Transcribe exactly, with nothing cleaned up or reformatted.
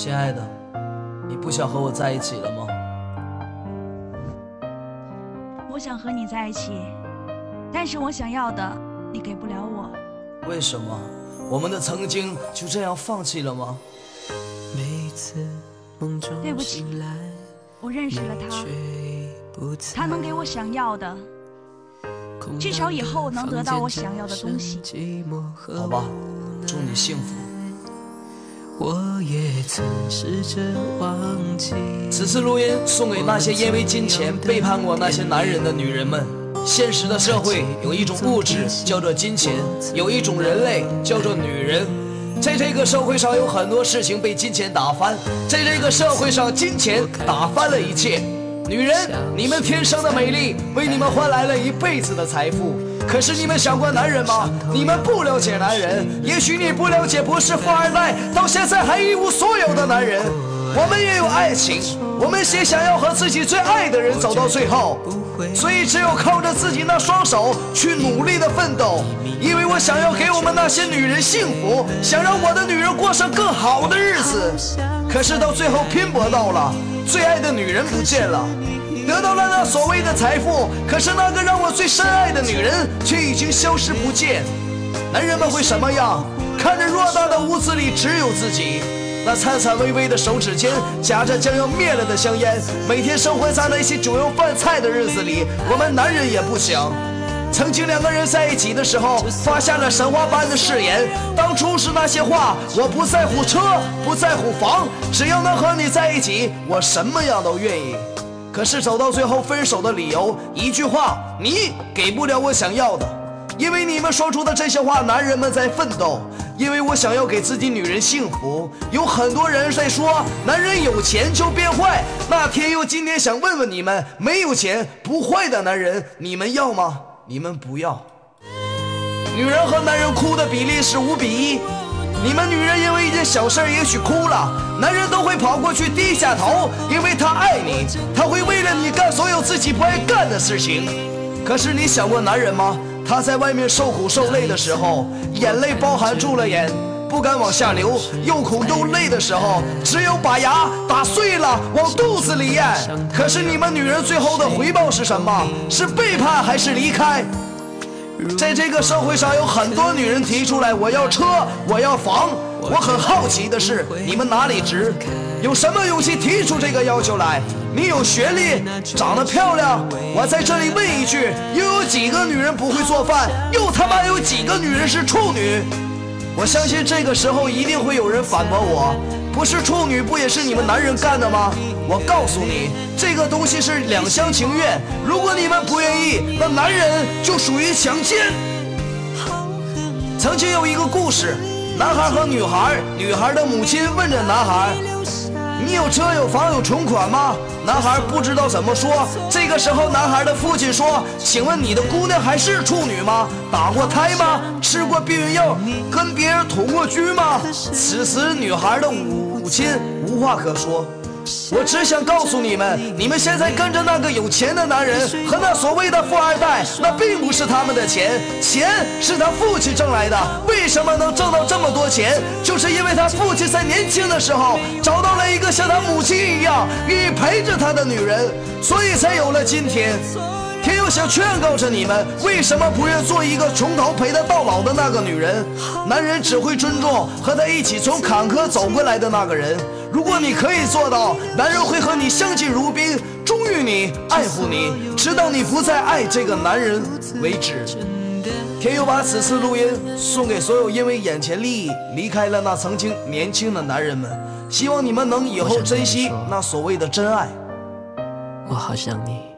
亲爱的，你不想和我在一起了吗？我想和你在一起，但是我想要的你给不了我。为什么？我们的曾经就这样放弃了吗？对不起，我认识了他，他能给我想要的，至少以后能得到我想要的东西。好吧，祝你幸福。 我也曾试着忘记。此次录音送给那些因为金钱背叛过那些男人的女人们。现实的社会有一种物质叫做金钱，有一种人类叫做女人。在这个社会上，有很多事情被金钱打翻。在这个社会上，金钱打翻了一切。女人，你们天生的美丽为你们换来了一辈子的财富。 可是你们想过男人吗？你们不了解男人，也许你不了解博士富二代，到现在还一无所有的男人。我们也有爱情，我们也想要和自己最爱的人走到最后，所以只有靠着自己那双手去努力的奋斗。因为我想要给我们那些女人幸福，想让我的女人过上更好的日子。可是到最后拼搏到了，最爱的女人不见了。 得到了那所谓的财富，可是那个让我最深爱的女人却已经消失不见。男人们会什么样？看着偌大的屋子里只有自己，那颤颤巍巍的手指间夹着将要灭了的香烟。每天生活在那些酒肉饭菜的日子里，我们男人也不想。曾经两个人在一起的时候，发下了神话般的誓言。当初是那些话：我不在乎车，不在乎房，只要能和你在一起，我什么样都愿意。 可是走到最后，分手的理由一句话：你给不了我想要的。因为你们说出的这些话，男人们在奋斗。因为我想要给自己女人幸福，有很多人在说男人有钱就变坏。那天佑今天想问问你们：没有钱不坏的男人，你们要吗？你们不要。女人和男人哭的比例是五比一。 你们女人因为一件小事也许哭了，男人都会跑过去低下头，因为他爱你，他会为了你干所有自己不爱干的事情。可是你想过男人吗？他在外面受苦受累的时候，眼泪包含住了眼，不敢往下流，又苦又累的时候，只有把牙打碎了往肚子里咽。可是你们女人最后的回报是什么？是背叛还是离开？ 在这个社会上，有很多女人提出来我要车，我要房。我很好奇的是，你们哪里值？有什么勇气提出这个要求来？你有学历，长得漂亮。我在这里问一句：又有几个女人不会做饭？又他妈有几个女人是处女？我相信这个时候一定会有人反驳我：不是处女，不也是你们男人干的吗？我告诉你。 这个东西是两厢情愿，如果你们不愿意，那男人就属于强奸。曾经有一个故事，男孩和女孩，女孩的母亲问着男孩：“你有车有房有存款吗？”男孩不知道怎么说。这个时候，男孩的父亲说：“请问你的姑娘还是处女吗？打过胎吗？吃过避孕药？跟别人同过居吗？”此时，女孩的母亲无话可说。 我只想告诉你们，你们现在跟着那个有钱的男人和那所谓的富二代，那并不是他们的钱，钱是他父亲挣来的。为什么能挣到这么多钱？就是因为他父亲在年轻的时候找到了一个像他母亲一样愿意陪着他的女人，所以才有了今天。天佑想劝告着你们，为什么不愿做一个从头陪他到老的那个女人？男人只会尊重和他一起从坎坷走过来的那个人。 如果你可以做到，男人会和你相敬如宾，忠于你，爱护你，直到你不再爱这个男人为止。天佑把此次录音送给所有因为眼前利益离开了那曾经年轻的男人们，希望你们能以后珍惜那所谓的真爱。我好想你。